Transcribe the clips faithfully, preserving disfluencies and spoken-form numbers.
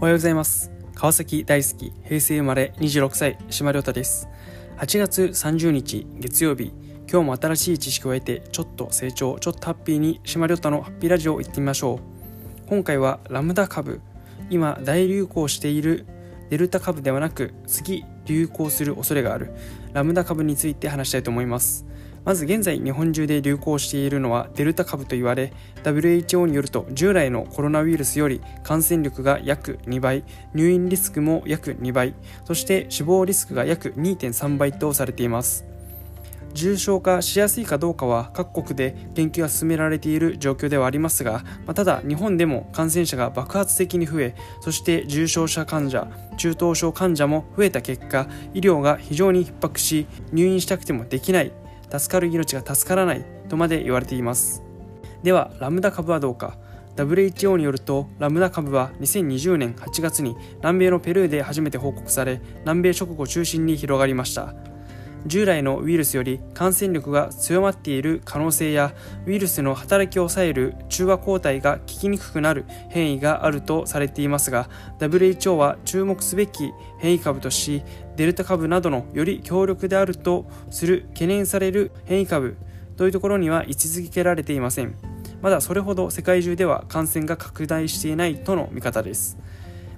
おはようございます。川崎大好き、平成生まれ、にじゅうろくさい、島亮太です。はちがつさんじゅうにち月曜日、今日も新しい知識を得て、ちょっと成長、ちょっとハッピーに島亮太のハッピーラジオを行ってみましょう。今回はラムダ株、今大流行しているデルタ株ではなく、次流行する恐れがあるラムダ株について話したいと思います。まず現在日本中で流行しているのはデルタ株と言われ、 ダブリューエイチオー によると従来のコロナウイルスより感染力が約にばい、入院リスクも約にばい、そして死亡リスクが約 にてんさんばいとされています。重症化しやすいかどうかは各国で研究が進められている状況ではありますが、ただ日本でも感染者が爆発的に増え、そして重症者患者、中等症患者も増えた結果、医療が非常に逼迫し、入院したくてもできない、助かる命が助からないとまで言われています。ではラムダ株はどうか。 ダブリューエイチオー によるとラムダ株はにせんにじゅうねんはちがつに南米のペルーで初めて報告され、南米諸国を中心に広がりました。従来のウイルスより感染力が強まっている可能性や、ウイルスの働きを抑える中和抗体が効きにくくなる変異があるとされていますが、 ダブリューエイチオー は注目すべき変異株とし、デルタ株などのより強力であるとする懸念される変異株というところには位置づけられていません。まだそれほど世界中では感染が拡大していないとの見方です。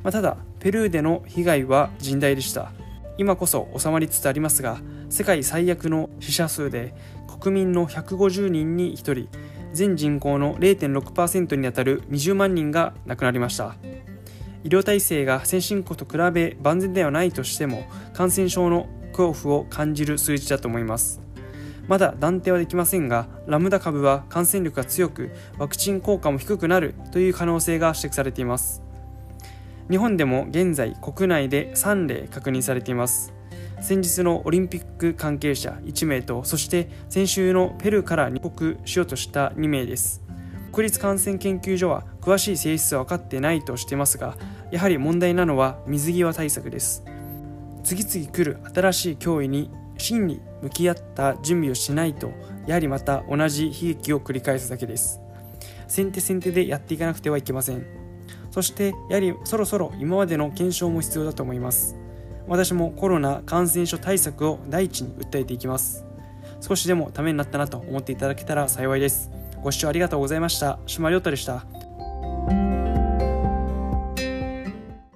まあ、ただペルーでの被害は甚大でした。今こそ収まりつつありますが、世界最悪の死者数で国民のひゃくごじゅうにんにひとり、全人口の れいてんろくパーセント にあたるにじゅうまんにんが亡くなりました。医療体制が先進国と比べ万全ではないとしても、感染症の恐怖を感じる数字だと思います。まだ断定はできませんが、ラムダ株は感染力が強く、ワクチン効果も低くなるという可能性が指摘されています。日本でも現在国内でさんれい確認されています。先日のオリンピック関係者いちめいと、そして先週のペルーから入国しようとしたにめいです。国立感染研究所は詳しい性質は分かってないとしていますが、やはり問題なのは水際対策です。次々来る新しい脅威に真に向き合った準備をしないと、やはりまた同じ悲劇を繰り返すだけです。先手先手でやっていかなくてはいけません。そしてやはりそろそろ今までの検証も必要だと思います。私もコロナ感染症対策を第一に訴えていきます。少しでもためになったなと思っていただけたら幸いです。ご視聴ありがとうございました。島亮太でした。